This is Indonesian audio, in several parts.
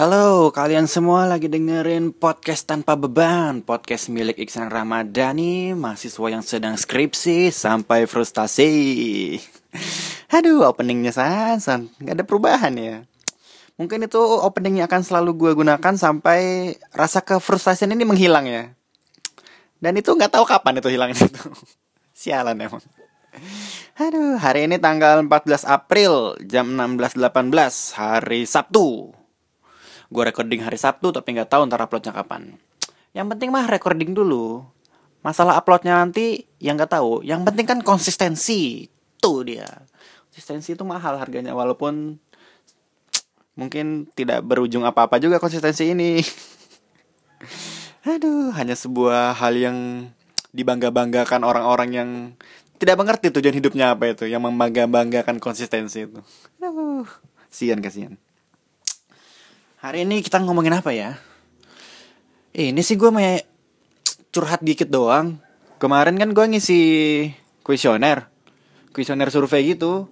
Halo, kalian semua lagi dengerin podcast tanpa beban, podcast milik Iksan Ramadhani, mahasiswa yang sedang skripsi sampai frustasi. Aduh, openingnya san, gak ada perubahan ya. Mungkin itu openingnya akan selalu gue gunakan sampai rasa kefrustasian ini menghilang ya. Dan itu gak tahu kapan itu hilangnya itu. Sialan emang. Aduh, hari ini tanggal 14 April jam 16.18, hari Sabtu. Gue recording hari Sabtu tapi gak tahu ntar uploadnya kapan. Yang penting mah recording dulu. Masalah uploadnya nanti yang gak tahu. Yang penting kan konsistensi. Tuh dia. Konsistensi itu mahal harganya. Walaupun mungkin tidak berujung apa-apa juga konsistensi ini. Aduh, hanya sebuah hal yang dibangga-banggakan orang-orang yang tidak mengerti tujuan hidupnya apa itu. Yang membangga-banggakan konsistensi itu. Aduh, kasihan. Hari ini kita ngomongin apa ya? Ini sih gue mau curhat dikit doang. Kemarin kan gue ngisi kuesioner survei gitu.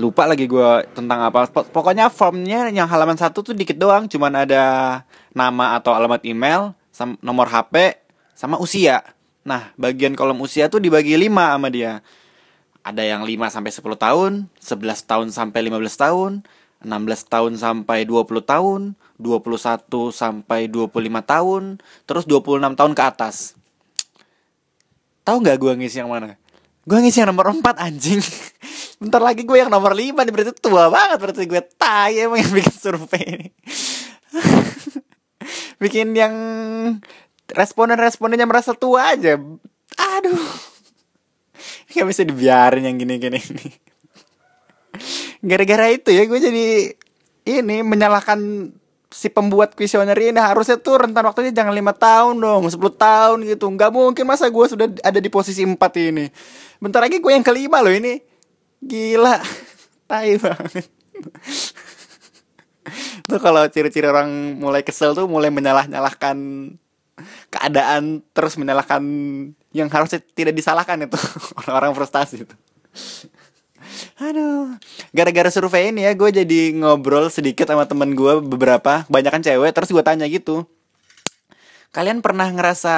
Lupa lagi gue tentang apa. Pokoknya formnya yang halaman 1 tuh dikit doang. Cuman ada nama atau alamat email, nomor HP, sama usia. Nah, bagian kolom usia tuh dibagi 5 sama dia. Ada yang 5-10 tahun, 11 tahun-15 tahun, 16 tahun sampai 20 tahun, 21 sampai 25 tahun, terus 26 tahun ke atas. Tahu enggak gua ngisi yang mana? Gua ngisi yang nomor 4 anjing. Bentar lagi gue yang nomor 5 nih, berarti tua banget, berarti gue tai emang yang bikin survei ini. Bikin yang responden-respondennya merasa tua aja. Aduh. Enggak bisa dibiarin yang gini-gini ini. Gara-gara itu ya gue jadi ini menyalahkan si pembuat kuesioner ini. Harusnya tuh rentan waktunya jangan 5 tahun dong, 10 tahun gitu. Gak mungkin masa gue sudah ada di posisi 4 ini. Bentar lagi gue yang kelima loh ini. Gila, tai banget. Tuh kalau ciri-ciri orang mulai kesel tuh mulai menyalah-nyalahkan keadaan, terus menyalahkan yang harusnya tidak disalahkan itu. Orang-orang frustasi itu. Aduh, gara-gara survei ini ya gue jadi ngobrol sedikit sama temen gue beberapa, banyakan cewek. Terus gue tanya gitu, kalian pernah ngerasa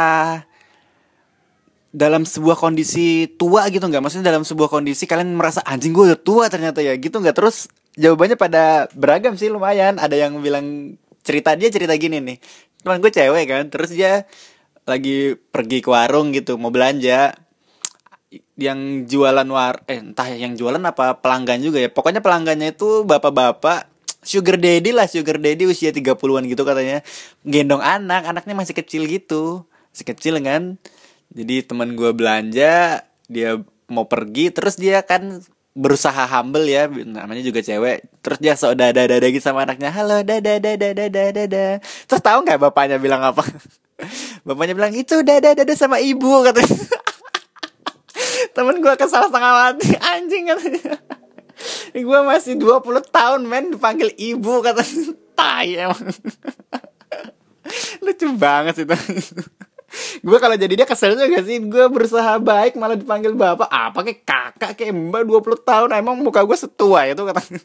dalam sebuah kondisi tua gitu gak? Maksudnya dalam sebuah kondisi kalian merasa anjing gue udah tua ternyata ya gitu gak? Terus jawabannya pada beragam sih lumayan. Ada yang bilang cerita gini nih, temen gue cewek kan, terus dia lagi pergi ke warung gitu mau belanja. Yang jualan entah yang jualan apa pelanggan juga ya. Pokoknya pelanggannya itu bapak-bapak, sugar daddy usia 30-an gitu katanya. Gendong anaknya masih kecil gitu. Masih kecil kan. Jadi teman gue belanja, dia mau pergi, terus dia kan berusaha humble ya, namanya juga cewek. Terus dia sok dada-dada gitu sama anaknya. Halo dada. Terus tahu enggak bapaknya bilang apa? Bapaknya bilang itu dada sama ibu katanya. Temen gue kesal setengah mati. Anjing katanya, gue masih 20 tahun men dipanggil ibu katanya. Tai emang. Lucu banget sih. Gue kalau jadi dia kesel juga sih. Gue berusaha baik malah dipanggil bapak. Apa kayak kakak kayak mbak 20 tahun. Emang muka gue setua ya tuh katanya.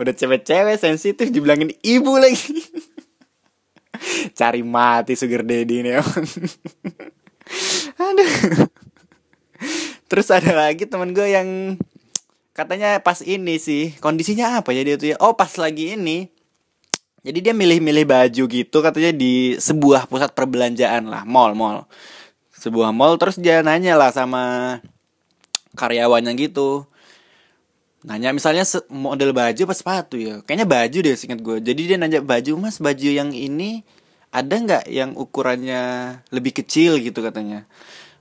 Udah cewek-cewek sensitif dibilangin ibu lagi. Cari mati sugar daddy ini emang. Aduh. Terus ada lagi temen gue yang katanya pas ini sih, kondisinya apa ya dia tuh ya, oh pas lagi ini. Jadi dia milih-milih baju gitu katanya di sebuah pusat perbelanjaan lah, mall. Sebuah mall, terus dia nanya lah sama karyawannya gitu. Nanya misalnya model baju apa sepatu ya, kayaknya baju deh seingat gue. Jadi dia nanya baju, mas baju yang ini ada gak yang ukurannya lebih kecil gitu katanya.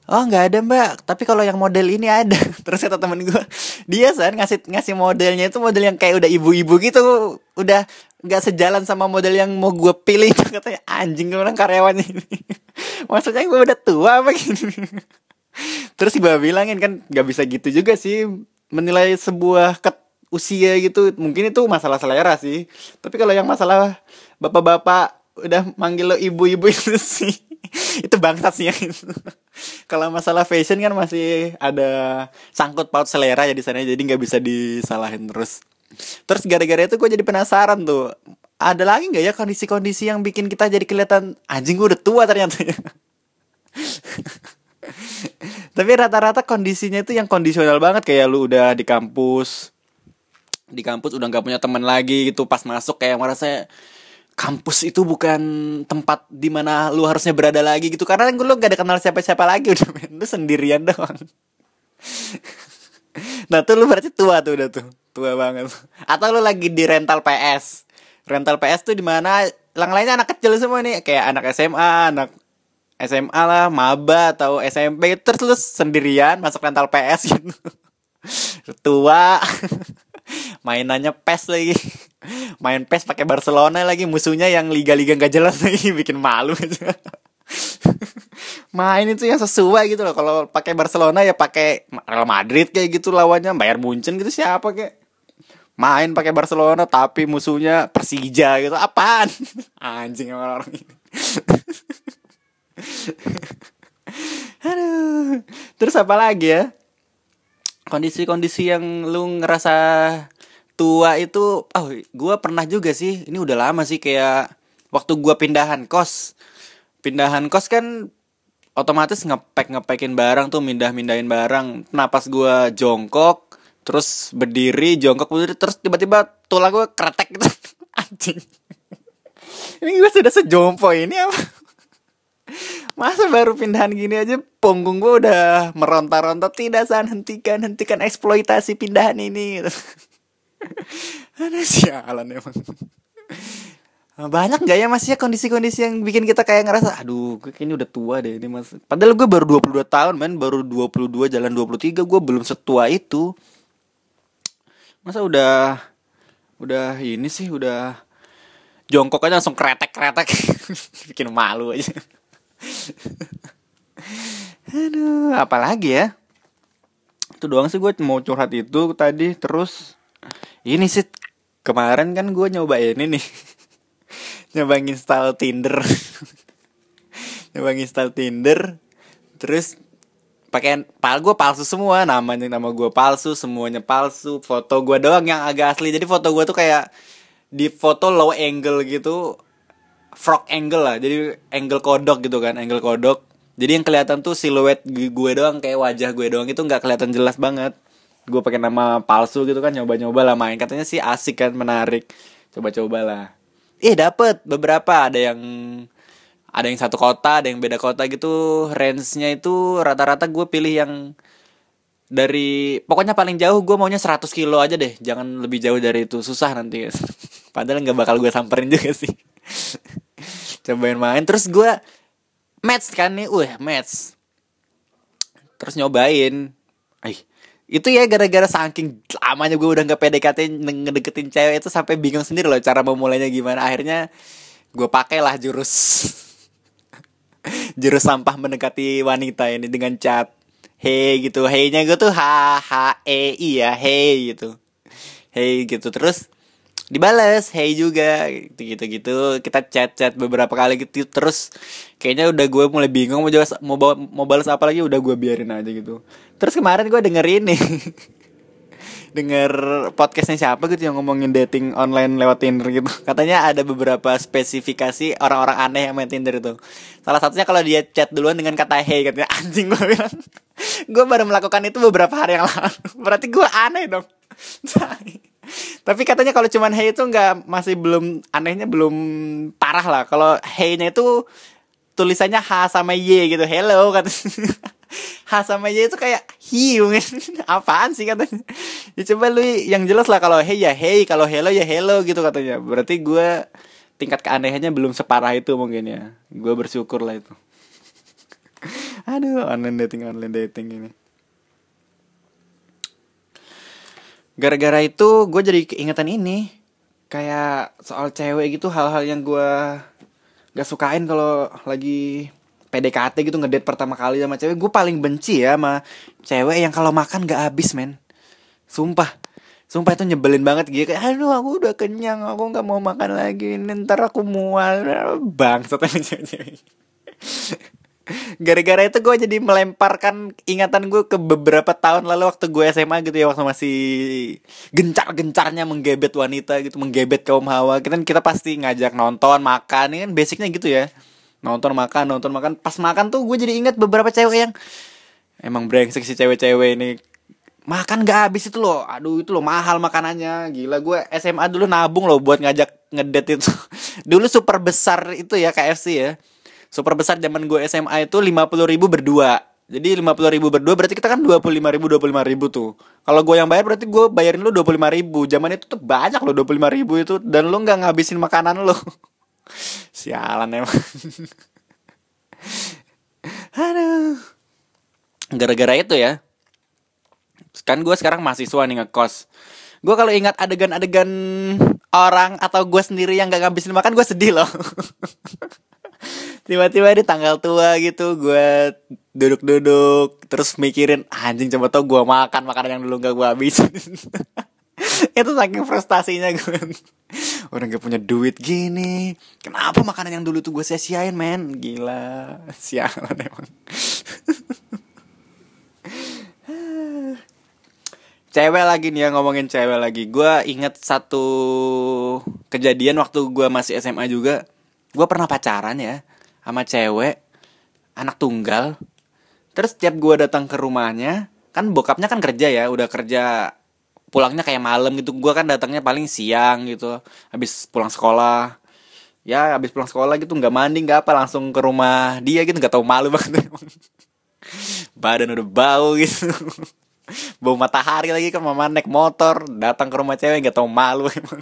Oh gak ada mbak, tapi kalau yang model ini ada. Terus kata temen gue, dia ngasih modelnya itu model yang kayak udah ibu-ibu gitu. Udah gak sejalan sama model yang mau gue pilih. Katanya anjing orang karyawan ini. Maksudnya gue udah tua apa gini. Terus gue bilangin kan gak bisa gitu juga sih. Menilai sebuah usia gitu. Mungkin itu masalah selera sih. Tapi kalau yang masalah bapak-bapak udah manggil lo ibu-ibu itu sih. Itu bangsat sih yang itu. Kalau masalah fashion kan masih ada sangkut paut selera ya di sana, jadi nggak bisa disalahin terus. Terus gara-gara itu gue jadi penasaran tuh ada lagi nggak ya kondisi-kondisi yang bikin kita jadi kelihatan anjing gue udah tua ternyata. Tapi rata-rata kondisinya itu yang kondisional banget, kayak lu udah di kampus udah nggak punya teman lagi gitu, pas masuk kayak merasa kampus itu bukan tempat di mana lu harusnya berada lagi gitu, karena lu nggak ada kenal siapa-siapa lagi, udah main lu sendirian doang. Nah tuh lu berarti tua tuh, udah tuh tua banget. Atau lu lagi di rental PS. Rental PS tuh dimana yang lainnya anak kecil semua nih, kayak anak SMA lah, maba atau SMP, terus sendirian masuk rental PS gitu. Tua. Mainannya PES lagi. Main PES pakai Barcelona lagi, musuhnya yang liga-liga enggak jelas lagi, bikin malu gitu. Main itu yang sesuai gitu loh. Kalau pakai Barcelona ya pakai Real Madrid kayak gitu lawannya, Bayern Munchen gitu siapa kayak. Main pakai Barcelona tapi musuhnya Persija gitu. Apaan? Anjing orang ini. Aduh. Terus apa lagi ya? Kondisi-kondisi yang lu ngerasa tua itu, gue pernah juga sih. Ini udah lama sih, kayak waktu gue pindahan kos. Pindahan kos kan otomatis ngepack-ngepackin barang tuh, mindah-mindahin barang. Napas gue jongkok, terus berdiri, terus tiba-tiba tulang gue kretek gitu. Anjing. Ini gue sudah sejompo ini apa? Masa baru pindahan gini aja punggung gue udah meronta-ronta. Tidak, San, hentikan eksploitasi pindahan ini gitu. Aduh, sialan emang. Banyak gak ya masih ya kondisi-kondisi yang bikin kita kayak ngerasa aduh gue kayaknya udah tua deh ini mas. Padahal gue baru 22 tahun men, baru 22 jalan 23, gue belum setua itu. Masa udah ini sih, udah jongkok aja langsung kretek-kretek. Bikin malu aja. Aduh, apalagi ya? Itu doang sih gue mau curhat itu tadi. Terus ini sih, kemarin kan gue nyobain ini nih. Nyoba install Tinder. Terus pakaian gue palsu semua, nama gue palsu, semuanya palsu, foto gue doang yang agak asli. Jadi foto gue tuh kayak di foto low angle gitu, frog angle lah, jadi angle kodok gitu kan, angle kodok. Jadi yang kelihatan tuh siluet gue doang, kayak wajah gue doang itu nggak kelihatan jelas banget. Gue pakai nama palsu gitu kan, nyoba lah main, katanya sih asik kan, menarik, coba lah. Dapet beberapa, ada yang satu kota, ada yang beda kota gitu. Range-nya itu rata-rata gue pilih yang dari, pokoknya paling jauh gue maunya 100 kilo aja deh. Jangan lebih jauh dari itu, susah nanti. Padahal gak bakal gue samperin juga sih. Cobain main, terus gue match kan nih, match. Terus nyobain. Itu ya gara-gara saking lamanya gue udah gak PDKT ngedeketin cewek itu, sampai bingung sendiri loh cara memulainya gimana. Akhirnya gue pakailah jurus sampah mendekati wanita ini dengan chat. Hey gitu. Hey-nya gue tuh HHEI ya. Hey gitu. Hey gitu. Terus dibales hey juga gitu. Kita chat beberapa kali gitu. Terus kayaknya udah gue mulai bingung mau balas apa lagi, udah gue biarin aja gitu. Terus kemarin gue dengerin nih. Denger podcastnya siapa gitu yang ngomongin dating online lewat Tinder gitu. Katanya ada beberapa spesifikasi orang-orang aneh yang main Tinder itu. Salah satunya kalau dia chat duluan dengan kata hey, katanya. Anjing, gue bilang gue baru melakukan itu beberapa hari yang lalu, berarti gue aneh dong. Tapi katanya kalau cuman hey itu nggak, masih belum, anehnya belum parah lah. Kalau hey-nya itu tulisannya H sama Y gitu, hello katanya. H sama Y itu kayak hiung. Apaan sih katanya. Ya coba lu yang jelas lah, kalau hey ya hey, kalau hello ya hello gitu katanya. Berarti gue tingkat keanehannya belum separah itu mungkin ya. Gue bersyukur lah itu. Aduh, online dating ini. Gara-gara itu gue jadi keingetan ini, kayak soal cewek gitu, hal-hal yang gue gak sukain kalau lagi PDKT gitu, ngedate pertama kali sama cewek. Gue paling benci ya sama cewek yang kalau makan gak habis men. Sumpah itu nyebelin banget gitu. Kayak aduh aku udah kenyang, aku gak mau makan lagi, ntar aku mual. Bangsat aja cewek. Gara-gara itu gue jadi melemparkan ingatan gue ke beberapa tahun lalu waktu gue SMA gitu ya, waktu masih gencar-gencarnya menggebet wanita gitu, menggebet kaum hawa. Kita pasti ngajak nonton, makan, ini kan basicnya gitu ya. Nonton, makan. Pas makan tuh gue jadi ingat beberapa cewek yang emang brengsek si cewek-cewek ini. Makan gak habis itu loh. Aduh, itu loh mahal makanannya. Gila, gue SMA dulu nabung loh buat ngajak ngedate itu. Dulu super besar itu ya KFC ya. Super besar zaman gue SMA itu 50.000 berdua. Jadi 50.000 berdua berarti kita kan 25.000 tuh. Kalau gue yang bayar berarti gue bayarin lo 25.000. Zaman itu tuh banyak loh 25.000 itu. Dan lo gak ngabisin makanan lo. Sialan emang. Aduh. Gara-gara itu ya, kan gue sekarang mahasiswa nih ngekos. Gue kalau ingat adegan-adegan orang atau gue sendiri yang gak ngabisin makan, gue sedih loh. Tiba-tiba di tanggal tua gitu, gue duduk-duduk terus mikirin, anjing coba tau gue makan makanan yang dulu gak gue habisin. Itu saking frustasinya gue. Orang gak punya duit gini, kenapa makanan yang dulu tuh gue sia-siain men. Gila, sialan emang. Cewek lagi nih ya, ngomongin cewek lagi. Gue inget satu kejadian waktu gue masih SMA juga. Gue pernah pacaran ya sama cewek, anak tunggal. Terus tiap gue datang ke rumahnya, kan bokapnya kan kerja ya, udah kerja, pulangnya kayak malam gitu. Gue kan datangnya paling siang gitu, habis pulang sekolah. Ya habis pulang sekolah gitu, gak mandi gak apa, langsung ke rumah dia gitu. Gak tau malu banget. Badan udah bau gitu, bau matahari lagi kan, mama naik motor datang ke rumah cewek nggak tau malu emang.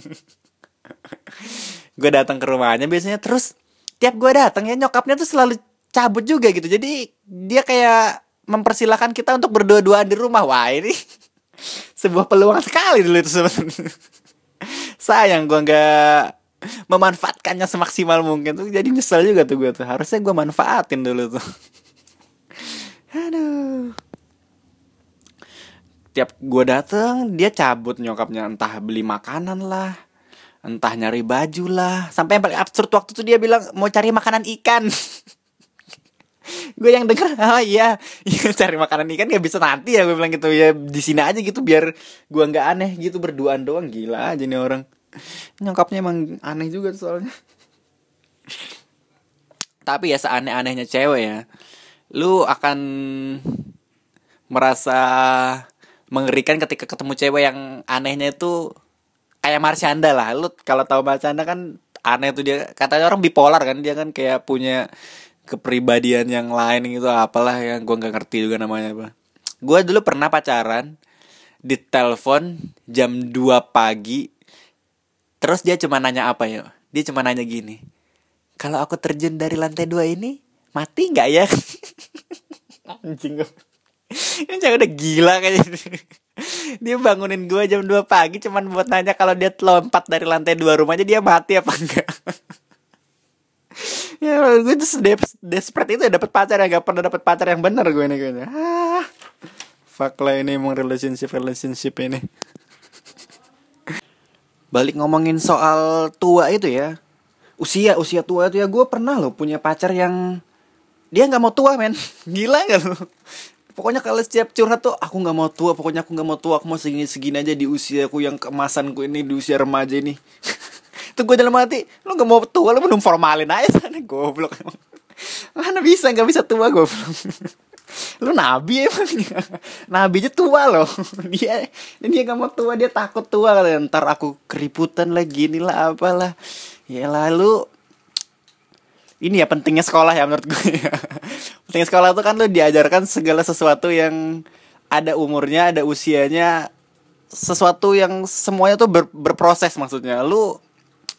Gue datang ke rumahnya biasanya, terus tiap gue datang ya nyokapnya tuh selalu cabut juga gitu. Jadi dia kayak mempersilahkan kita untuk berdua-duaan di rumah. Wah, ini sebuah peluang sekali dulu itu sebenarnya. Sayang gue nggak memanfaatkannya semaksimal mungkin tuh. Jadi nyesel juga tuh gue tuh, harusnya gue manfaatin dulu tuh. Aduh. Tiap gue dateng dia cabut nyokapnya, entah beli makanan lah, entah nyari baju lah. Sampai yang paling absurd waktu itu dia bilang mau cari makanan ikan. Gue yang denger, oh iya, ya, cari makanan ikan gak bisa nanti ya, gue bilang gitu ya, di sini aja gitu biar gue nggak aneh gitu, berduaan doang. Gila aja nih orang, nyokapnya emang aneh juga soalnya. Tapi ya seaneh-anehnya cewek ya, lu akan merasa mengerikan ketika ketemu cewek yang anehnya itu kayak Marshanda lah. Lu kalau tahu Marshanda kan aneh tuh, dia katanya orang bipolar kan, dia kan kayak punya kepribadian yang lain gitu apalah, yang gue nggak ngerti juga namanya apa. Gue dulu pernah pacaran, ditelepon jam 2 pagi, terus dia cuma nanya apa ya? Dia cuma nanya gini, kalau aku terjun dari lantai 2 ini mati nggak ya? Anjing gue. Ini cewek udah gila kayaknya. Dia bangunin gue jam 2 pagi cuman buat nanya kalau dia lompat dari lantai 2 rumahnya dia mati apa enggak. Ya gue tuh desperate itu ya, dapet pacar ya. Gak pernah dapet pacar yang bener gue ini kayaknya. Fuck lah ini emang relationship ini. Balik ngomongin soal tua itu ya, Usia tua itu ya. Gue pernah loh punya pacar yang dia gak mau tua men. Gila gak lo? Pokoknya kalau setiap curhat tuh, aku gak mau tua, pokoknya aku gak mau tua, aku mau segini-segini aja di usiaku yang keemasanku ini, di usia remaja ini. Tuh gue dalam hati, lo gak mau tua, lo belum formalin aja sana, goblok emang. Mana bisa, gak bisa tua, goblok. Lo nabi emang, nabi aja tua loh. Dia gak mau tua, dia takut tua, ntar aku keriputan lah, gini lah, apalah. Ya lalu, ini ya pentingnya sekolah ya menurut gue ya. Pentingnya sekolah tuh kan lo diajarkan segala sesuatu yang ada umurnya, ada usianya. Sesuatu yang semuanya tuh berproses maksudnya. Lo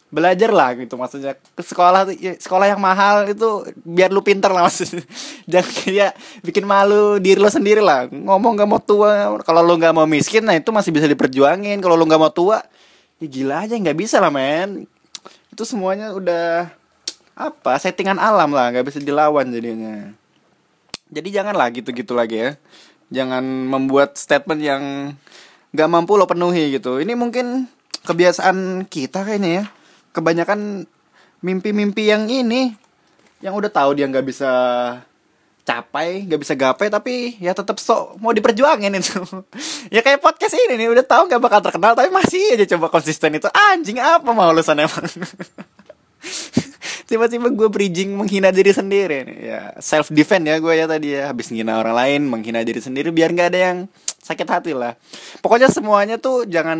belajar lah gitu maksudnya. Sekolah yang mahal itu biar lo pinter lah maksudnya. Jangan ya bikin malu diri lo sendiri lah. Ngomong gak mau tua, kalau lo gak mau miskin, nah itu masih bisa diperjuangin. Kalau lo gak mau tua, ya gila aja, gak bisa lah men. Itu semuanya udah apa, settingan alam lah, gak bisa dilawan jadinya. Jadi janganlah gitu-gitu lagi ya. Jangan membuat statement yang gak mampu lo penuhi gitu. Ini mungkin kebiasaan kita kayaknya ya. Kebanyakan mimpi-mimpi yang ini, yang udah tahu dia gak bisa capai, nggak bisa gapai, tapi ya tetap sok mau diperjuangin itu. Ya kayak podcast ini nih, udah tahu nggak bakal terkenal tapi masih aja coba konsisten itu. Anjing, apa mau lulusan emang? Tiba-tiba gue bridging menghina diri sendiri nih. Ya self defense ya gue ya tadi ya, habis menghina orang lain, menghina diri sendiri biar nggak ada yang sakit hati lah. Pokoknya semuanya tuh jangan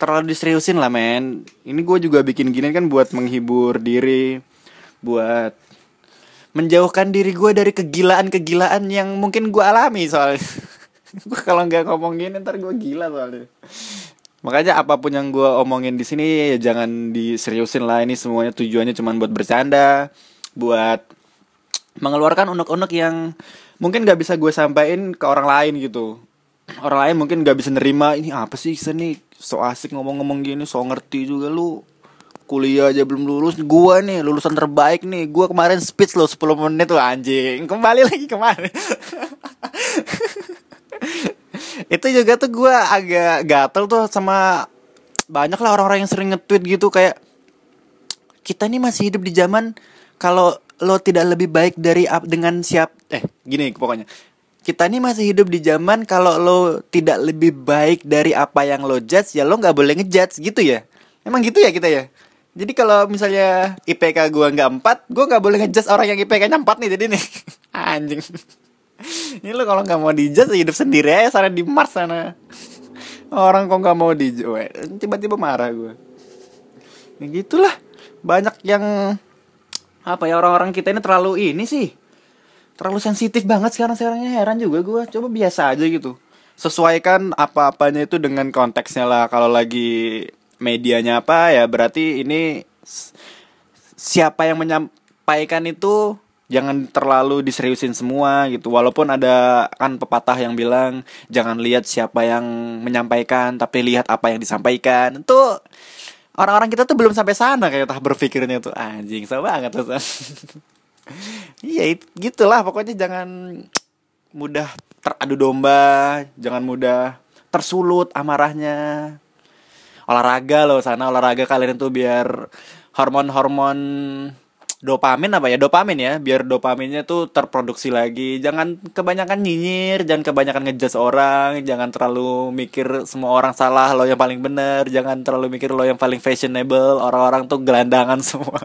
terlalu diseriusin lah men. Ini gue juga bikin gini kan buat menghibur diri, buat menjauhkan diri gue dari kegilaan-kegilaan yang mungkin gue alami soalnya. Gue kalau nggak ngomong gini ntar gue gila soalnya. Makanya apapun yang gue omongin di sini ya jangan diseriusin lah, ini semuanya tujuannya cuma buat bercanda, buat mengeluarkan unek-unek yang mungkin gak bisa gue sampaikan ke orang lain gitu. Orang lain mungkin gak bisa nerima, ini apa sih Iksan nih, so asik ngomong-ngomong gini, so ngerti juga lu, kuliah aja belum lulus, gue nih lulusan terbaik nih, gue kemarin speech lo 10 menit tuh anjing, kembali lagi kemarin. Itu juga tuh gue agak gatel tuh sama banyak lah orang-orang yang sering nge-tweet gitu kayak, kita nih masih hidup di zaman kalau lo tidak lebih baik dari dengan siap gini pokoknya. Kita nih masih hidup di zaman kalau lo tidak lebih baik dari apa yang lo judge, ya lo gak boleh ngejudge gitu ya. Emang gitu ya kita ya. Jadi kalau misalnya IPK gue gak 4, gue gak boleh ngejudge orang yang IPK-nya 4 nih jadi nih. Anjing. Ini lo kalau nggak mau dijudge hidup sendiri aja sana di Mars sana. Orang kok nggak mau dijudge, tiba-tiba marah gue. Ya gitulah, banyak yang apa ya, orang-orang kita ini terlalu ini sih, terlalu sensitif banget sekarang-sekarangnya, heran juga gue. Coba biasa aja gitu, sesuaikan apa-apanya itu dengan konteksnya lah. Kalau lagi medianya apa ya berarti ini siapa yang menyampaikan itu. Jangan terlalu diseriusin semua gitu. Walaupun ada kan pepatah yang bilang jangan lihat siapa yang menyampaikan, tapi lihat apa yang disampaikan. Itu orang-orang kita tuh belum sampai sana kayak tahap berpikirnya tuh. Anjing, salah banget tuh. Iya, gitulah pokoknya jangan mudah teradu domba, jangan mudah tersulut amarahnya. Olahraga loh sana, olahraga kalian tuh biar hormon-hormon dopamin biar dopaminnya tuh terproduksi lagi. Jangan kebanyakan nyinyir, jangan kebanyakan ngejudge orang, jangan terlalu mikir semua orang salah, lo yang paling benar, jangan terlalu mikir lo yang paling fashionable, orang-orang tuh gelandangan semua.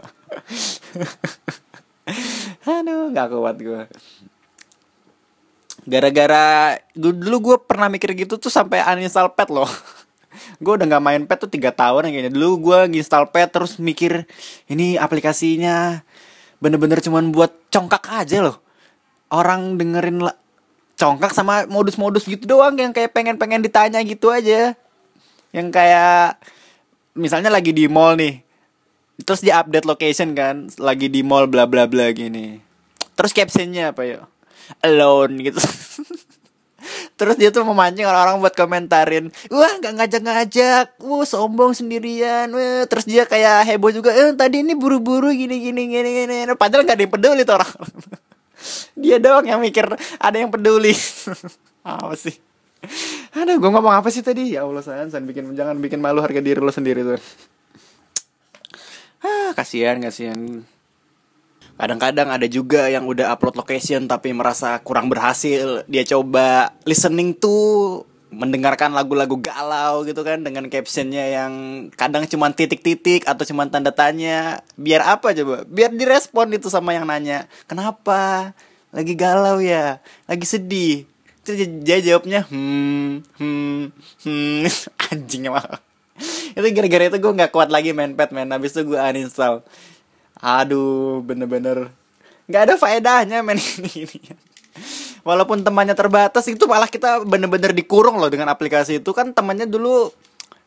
Aduh, nggak kuat gue. Gara-gara dulu gue pernah mikir gitu tuh sampai uninstall pet loh. Gue udah gak main pet tuh 3 tahun kayaknya. Dulu gue install pet terus mikir ini aplikasinya bener-bener cuman buat congkak aja loh. Orang dengerin congkak sama modus-modus gitu doang, yang kayak pengen-pengen ditanya gitu aja. Yang kayak misalnya lagi di mall nih, terus di update location kan, lagi di mall bla bla bla gini. Terus captionnya apa ya, alone gitu. Terus dia tuh memancing orang-orang buat komentarin, wah gak ngajak-ngajak, wah sombong sendirian, wah. Terus dia kayak heboh juga, tadi ini buru-buru gini. Padahal gak ada yang peduli tuh orang. Dia doang yang mikir ada yang peduli. Apa sih? Aduh, gue ngomong apa sih tadi? Ya Allah, jangan bikin malu harga diri lo sendiri tuh. Kasihan. Kadang-kadang ada juga yang udah upload location tapi merasa kurang berhasil. Dia coba listening to, mendengarkan lagu-lagu galau gitu kan, dengan captionnya yang kadang cuma titik-titik atau cuma tanda tanya. Biar apa coba? Biar direspon itu sama yang nanya. Kenapa? Lagi galau ya? Lagi sedih? Terus dia jawabnya Anjing emang. Itu gara-gara itu gue gak kuat lagi main pet men. Habis itu gue uninstall. Aduh, bener-bener gak ada faedahnya men ini. Walaupun temannya terbatas, itu malah kita bener-bener dikurung loh dengan aplikasi itu. Kan temannya dulu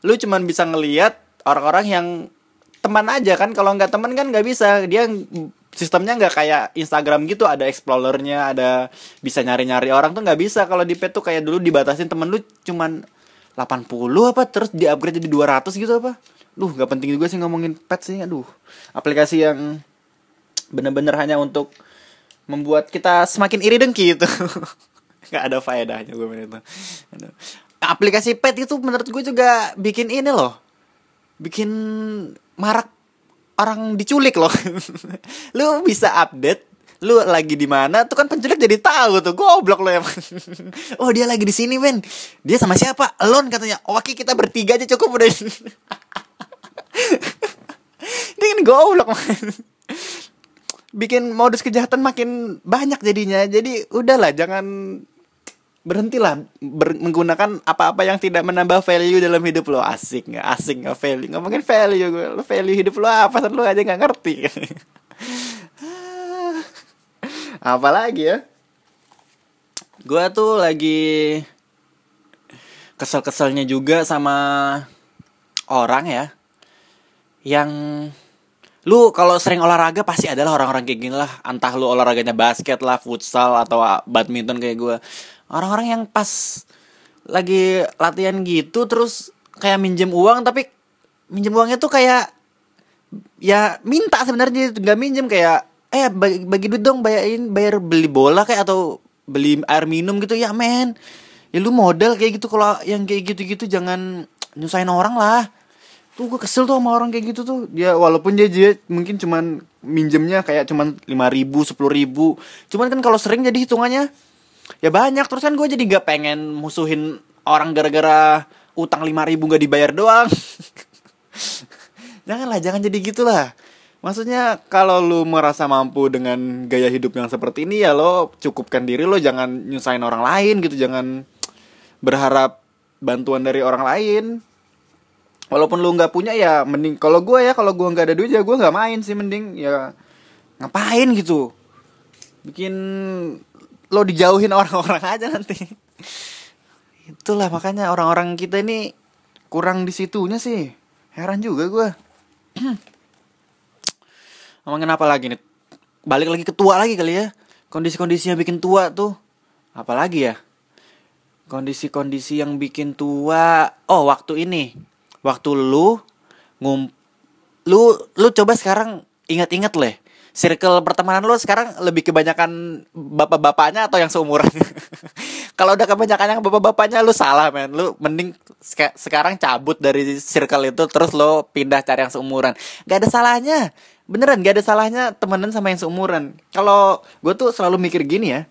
lu cuman bisa ngelihat orang-orang yang teman aja kan. Kalau gak teman kan gak bisa. Dia sistemnya gak kayak Instagram gitu, ada explorernya, ada bisa nyari-nyari orang tuh gak bisa. Kalau di pet tuh kayak dulu dibatasin, temen lu cuman 80 apa, terus di upgrade jadi 200 gitu apa. Duh, gak penting juga sih ngomongin pet sih. Aduh, aplikasi yang bener-bener hanya untuk membuat kita semakin iri dengki itu. Gak ada faedahnya gue main itu. Aplikasi pet itu menurut gue juga bikin ini loh, bikin marak orang diculik loh. Lu bisa update lu lagi di mana tuh kan penculik jadi tahu tuh. Goblok lu emang. Oh, dia lagi di sini, men. Dia sama siapa? Elon katanya. Oke, kita bertiga aja cukup udah. Dia kan goblok, man. Bikin modus kejahatan makin banyak jadinya. Jadi udahlah, jangan berhentilah menggunakan apa-apa yang tidak menambah value dalam hidup lo. Asik nggak? Asik nggak value? Nggak mungkin value gue. Lo value hidup lo apa? Lo aja nggak ngerti. Apalagi ya? Gue tuh lagi kesel-keselnya juga sama orang ya, yang lu kalau sering olahraga pasti adalah orang-orang kayak gini lah. Entah lu olahraganya basket lah, futsal, atau badminton kayak gue. Orang-orang yang pas lagi latihan gitu terus kayak minjem uang, tapi minjem uangnya tuh kayak ya minta sebenarnya, nggak minjem, kayak bagi duit dong, bayar beli bola kayak atau beli air minum gitu. Ya men, ya lu modal kayak gitu. Kalau yang kayak gitu-gitu jangan nyusahin orang lah. Tuh gue kesel tuh sama orang kayak gitu tuh. Dia walaupun dia mungkin cuman minjemnya kayak cuman 5.000, 10.000, cuman kan kalau sering jadi hitungannya ya banyak. Terus kan gue jadi gak pengen musuhin orang gara-gara utang 5.000 gak dibayar doang. Janganlah, jangan jadi gitulah. Maksudnya kalau lu merasa mampu dengan gaya hidup yang seperti ini, ya lo cukupkan diri lo, jangan nyusahin orang lain gitu. Jangan berharap bantuan dari orang lain. Walaupun lu nggak punya, ya mending kalau gue nggak ada duit ya gue nggak main sih. Mending ya ngapain gitu, bikin lo dijauhin orang-orang aja nanti. Itulah makanya orang-orang kita ini kurang di situnya sih. Heran juga gue. Ngomongin apa lagi nih? Balik lagi ke tua lagi kali ya. Kondisi-kondisi yang bikin tua tuh. Apalagi ya? Kondisi-kondisi yang bikin tua. Oh, waktu ini. Waktu lu coba sekarang ingat-ingat leh, circle pertemanan lu sekarang lebih kebanyakan bapak-bapaknya atau yang seumuran? Kalau udah kebanyakan yang bapak-bapaknya, lu salah men. Lu mending sekarang cabut dari circle itu, terus lu pindah cari yang seumuran. Gak ada salahnya, beneran gak ada salahnya temenan sama yang seumuran. Kalau gue tuh selalu mikir gini ya,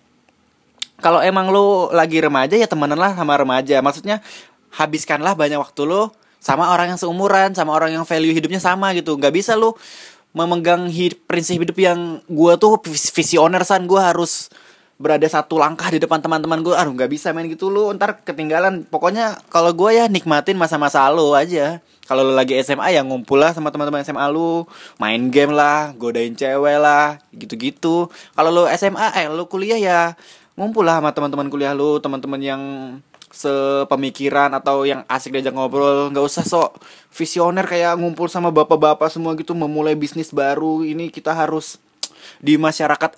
kalau emang lu lagi remaja ya temenanlah sama remaja. Maksudnya habiskanlah banyak waktu lu sama orang yang seumuran, sama orang yang value hidupnya sama gitu. Gak bisa lu memegang prinsip hidup yang gue tuh visionersan, gue harus berada satu langkah di depan teman-teman gue. Aduh, gak bisa main gitu, lu ntar ketinggalan. Pokoknya kalau gue ya nikmatin masa-masa lu aja. Kalau lu lagi SMA ya ngumpul lah sama teman-teman SMA lu, main game lah, godain cewek lah, gitu-gitu. Kalau lu lu kuliah ya ngumpul lah sama teman-teman kuliah lu, teman-teman yang sepemikiran atau yang asik diajak ngobrol. Gak usah sok visioner kayak ngumpul sama bapak-bapak semua gitu, memulai bisnis baru. Ini kita harus di masyarakat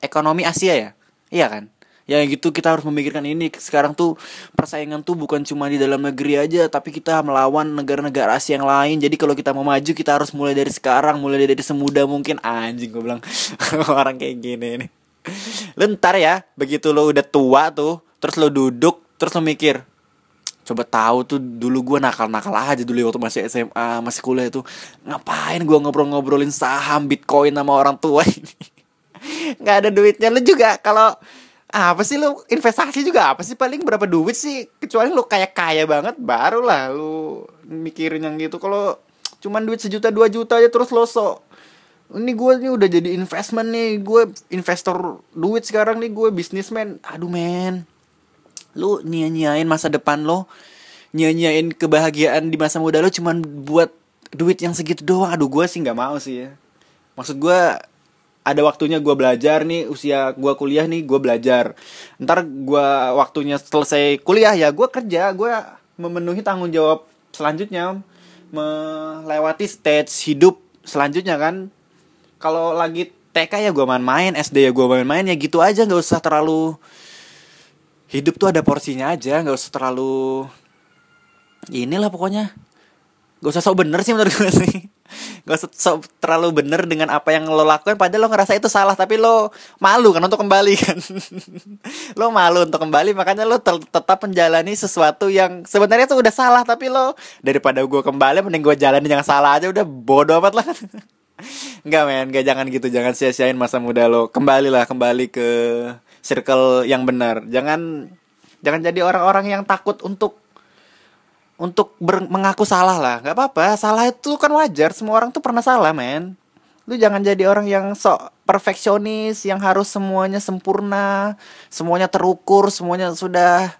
ekonomi Asia ya. Iya kan? Ya gitu, kita harus memikirkan ini. Sekarang tuh persaingan tuh bukan cuma di dalam negeri aja, tapi kita melawan negara-negara Asia yang lain. Jadi kalau kita mau maju, kita harus mulai dari sekarang, mulai dari semuda mungkin. Anjing, gue bilang orang kayak gini nih. Lu ntar ya, begitu lu udah tua tuh, terus lu duduk, terus lu mikir, coba tahu tuh dulu gue nakal-nakal aja dulu waktu masih SMA, masih kuliah itu. Ngapain gue ngobrol-ngobrolin saham Bitcoin sama orang tua ini. Gak ada duitnya. Lu juga kalau apa sih, lu investasi juga apa sih, paling berapa duit sih. Kecuali lu kaya-kaya banget, barulah lu mikirin yang gitu. Kalau cuman duit 1 juta 2 juta aja terus lu sok, ini gue nih udah jadi investment nih, gue investor duit sekarang nih, gue businessman. Aduh men, lu nyanyiain masa depan lo, nyanyiain kebahagiaan di masa muda lo cuman buat duit yang segitu doang. Aduh, gue sih gak mau sih ya. Maksud gue, ada waktunya gue belajar nih, usia gue kuliah nih, gue belajar. Ntar gue waktunya selesai kuliah ya gue kerja, gue memenuhi tanggung jawab selanjutnya, melewati stage hidup selanjutnya kan. Kalau lagi TK ya gue main-main, SD ya gue main-main, ya gitu aja. Gak usah terlalu, hidup tuh ada porsinya aja. Gak usah terlalu, inilah pokoknya. Gak usah sok bener sih menurut gue sih. Gak usah sok terlalu bener dengan apa yang lo lakukan, padahal lo ngerasa itu salah, tapi lo malu kan untuk kembali kan. Lo malu untuk kembali, makanya lo tetap menjalani sesuatu yang sebenarnya tuh udah salah. Tapi lo, daripada gue kembali, mending gue jalanin yang salah aja. Udah bodo amat lah. Enggak men, enggak, jangan gitu, jangan sia-siain masa muda lo. Kembalilah, kembali ke circle yang benar. Jangan jadi orang-orang yang takut untuk mengaku salah lah. Enggak apa-apa, salah itu kan wajar, semua orang tuh pernah salah, men. Lu jangan jadi orang yang sok perfeksionis, yang harus semuanya sempurna, semuanya terukur, semuanya sudah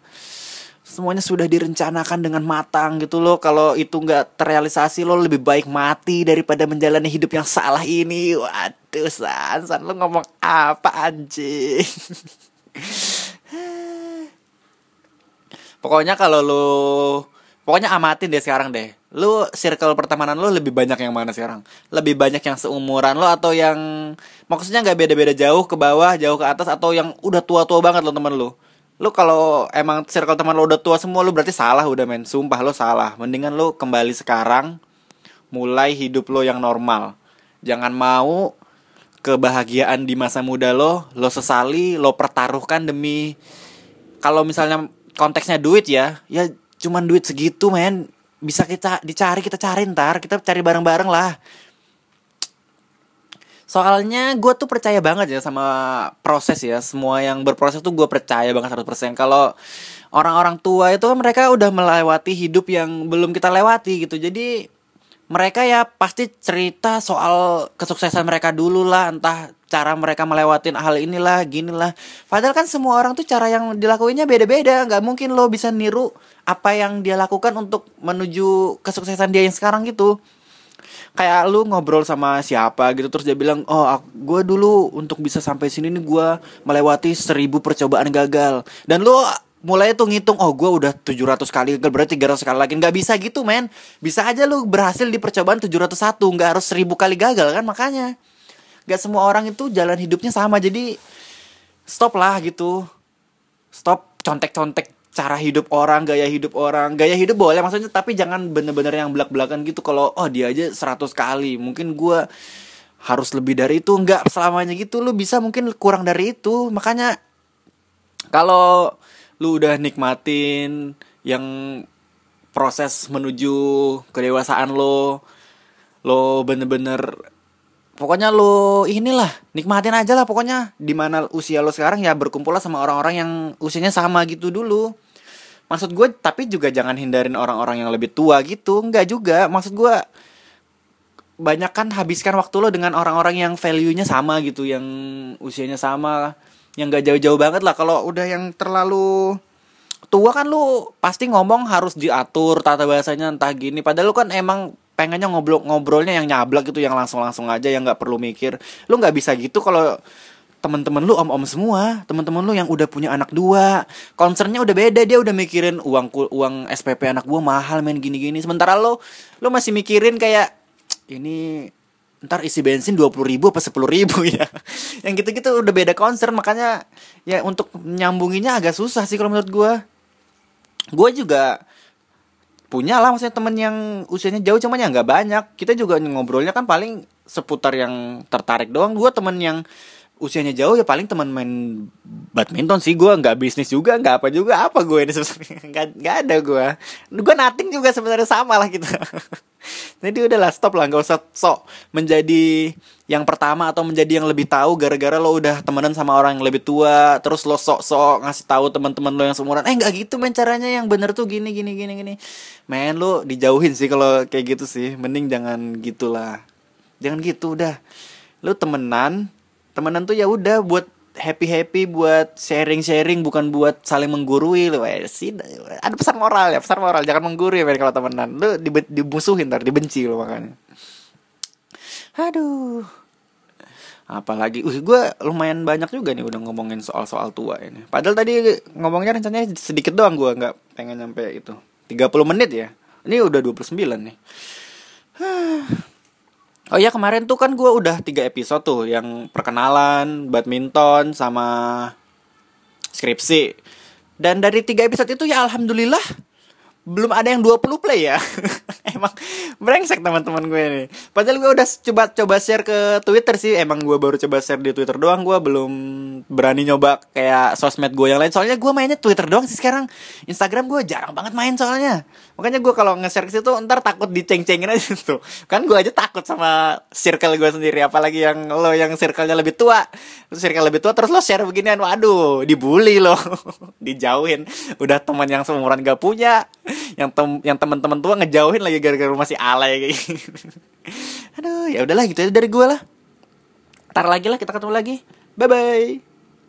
direncanakan dengan matang gitu loh. Kalau itu nggak terrealisasi, lo lebih baik mati daripada menjalani hidup yang salah ini. Waduh, San lo ngomong apa anjing? Pokoknya amatin deh sekarang deh. Lo circle pertemanan lo lebih banyak yang mana sekarang? Lebih banyak yang seumuran lo atau yang maksudnya nggak beda-beda jauh ke bawah, jauh ke atas, atau yang udah tua-tua banget lo teman lo? Lu kalau emang circle teman lo udah tua semua, lu berarti salah udah men. Sumpah lo salah. Mendingan lo kembali sekarang, mulai hidup lo yang normal. Jangan mau kebahagiaan di masa muda lo sesali, lo pertaruhkan demi, kalau misalnya konteksnya duit ya cuman duit segitu men. Bisa kita cari ntar, kita cari bareng-bareng lah. Soalnya gue tuh percaya banget ya sama proses ya. Semua yang berproses tuh gue percaya banget 100%. Kalau orang-orang tua itu mereka udah melewati hidup yang belum kita lewati gitu. Jadi mereka ya pasti cerita soal kesuksesan mereka dulu lah. Entah cara mereka melewatin hal inilah, ginilah. Padahal kan semua orang tuh cara yang dilakuinnya beda-beda. Gak mungkin lo bisa niru apa yang dia lakukan untuk menuju kesuksesan dia yang sekarang gitu. Kayak lu ngobrol sama siapa gitu, terus dia bilang, oh gue dulu untuk bisa sampai sini nih gue melewati 1000 percobaan gagal. Dan lu mulai tuh ngitung, oh gue udah 700 kali gagal, berarti 300 kali lagi. Gak bisa gitu men. Bisa aja lu berhasil di percobaan 701, gak harus 1000 kali gagal kan. Makanya gak semua orang itu jalan hidupnya sama. Jadi stop lah gitu. Stop contek-contek cara hidup orang, gaya hidup orang. Gaya hidup boleh maksudnya, tapi jangan bener-bener yang belak-belakan gitu. Kalau oh dia aja 100 kali, mungkin gue harus lebih dari itu. Enggak selamanya gitu, lu bisa mungkin kurang dari itu. Makanya kalau lu udah nikmatin yang proses menuju kedewasaan lo bener-bener, pokoknya lo inilah, nikmatin aja lah pokoknya. Dimana usia lo sekarang ya berkumpul lah sama orang-orang yang usianya sama gitu dulu. Maksud gue, tapi juga jangan hindarin orang-orang yang lebih tua gitu. Enggak juga, maksud gue banyak kan habiskan waktu lo dengan orang-orang yang value-nya sama gitu, yang usianya sama, yang gak jauh-jauh banget lah. Kalau udah yang terlalu tua kan lo pasti ngomong harus diatur, tata bahasanya entah gini. Padahal lo kan emang pengennya ngobrolnya yang nyablak gitu, yang langsung aja, yang nggak perlu mikir. Lu nggak bisa gitu kalau temen-temen lu om semua, temen-temen lu yang udah punya anak 2, concernnya udah beda. Dia udah mikirin uang SPP anak gua mahal main gini-gini. Sementara lu masih mikirin kayak ini ntar isi bensin 20.000 apa 10.000 ya. Yang gitu-gitu udah beda concern. Makanya ya untuk nyambunginnya agak susah sih kalau menurut gua. Gua juga punya lah maksudnya temen yang usianya jauh, cuman ya gak banyak. Kita juga ngobrolnya kan paling seputar yang tertarik doang. Gue temen yang usianya jauh ya paling temen main badminton sih. Gue gak bisnis juga, gak apa juga. Apa gue ini sebenernya? Gak ada gue. Gue nothing juga sebenarnya, sama lah kita. Jadi udahlah, stop lah. Gak usah sok menjadi yang pertama atau menjadi yang lebih tahu gara-gara lo udah temenan sama orang yang lebih tua. Terus lo sok-sok ngasih tahu teman-teman lo yang seumuran, nggak gitu men caranya, yang bener tuh gini. Men lo dijauhin sih kalau kayak gitu sih. Mending jangan gitulah. Jangan gitu udah. Lo temenan tuh ya udah buat happy, buat sharing, bukan buat saling menggurui. Lo ada pesan moral, jangan menggurui men kalau temenan. Lo dimusuhin ntar, dibenci lo makanya. Aduh. Apalagi, gue lumayan banyak juga nih udah ngomongin soal-soal tua ini. Padahal tadi ngomongnya rencananya sedikit doang, gue gak pengen nyampe itu 30 menit ya, ini udah 29 nih. Oh iya, kemarin tuh kan gue udah 3 episode tuh, yang perkenalan, badminton, sama skripsi. Dan dari 3 episode itu ya alhamdulillah belum ada yang 20 play ya. Emang brengsek teman-teman gue nih. Padahal gue udah coba share ke Twitter sih. Emang gue baru coba share di Twitter doang. Gue belum berani nyoba kayak sosmed gue yang lain. Soalnya gue mainnya Twitter doang sih sekarang. Instagram gue jarang banget main soalnya. Makanya gue kalau nge-share ke situ ntar takut diceng-cengin aja tuh. Kan gue aja takut sama circle gue sendiri. Apalagi yang lo yang circle-nya lebih tua. Circle lebih tua terus lo share beginian. Waduh, dibully lo. Dijauhin. Udah teman yang seumuran gak punya. Yang teman-teman tua ngejauhin lagi gara-gara rumah si alay kayak gitu. Aduh, ya udahlah gitu aja dari gue lah. Ntar lagi lah kita ketemu lagi. Bye bye.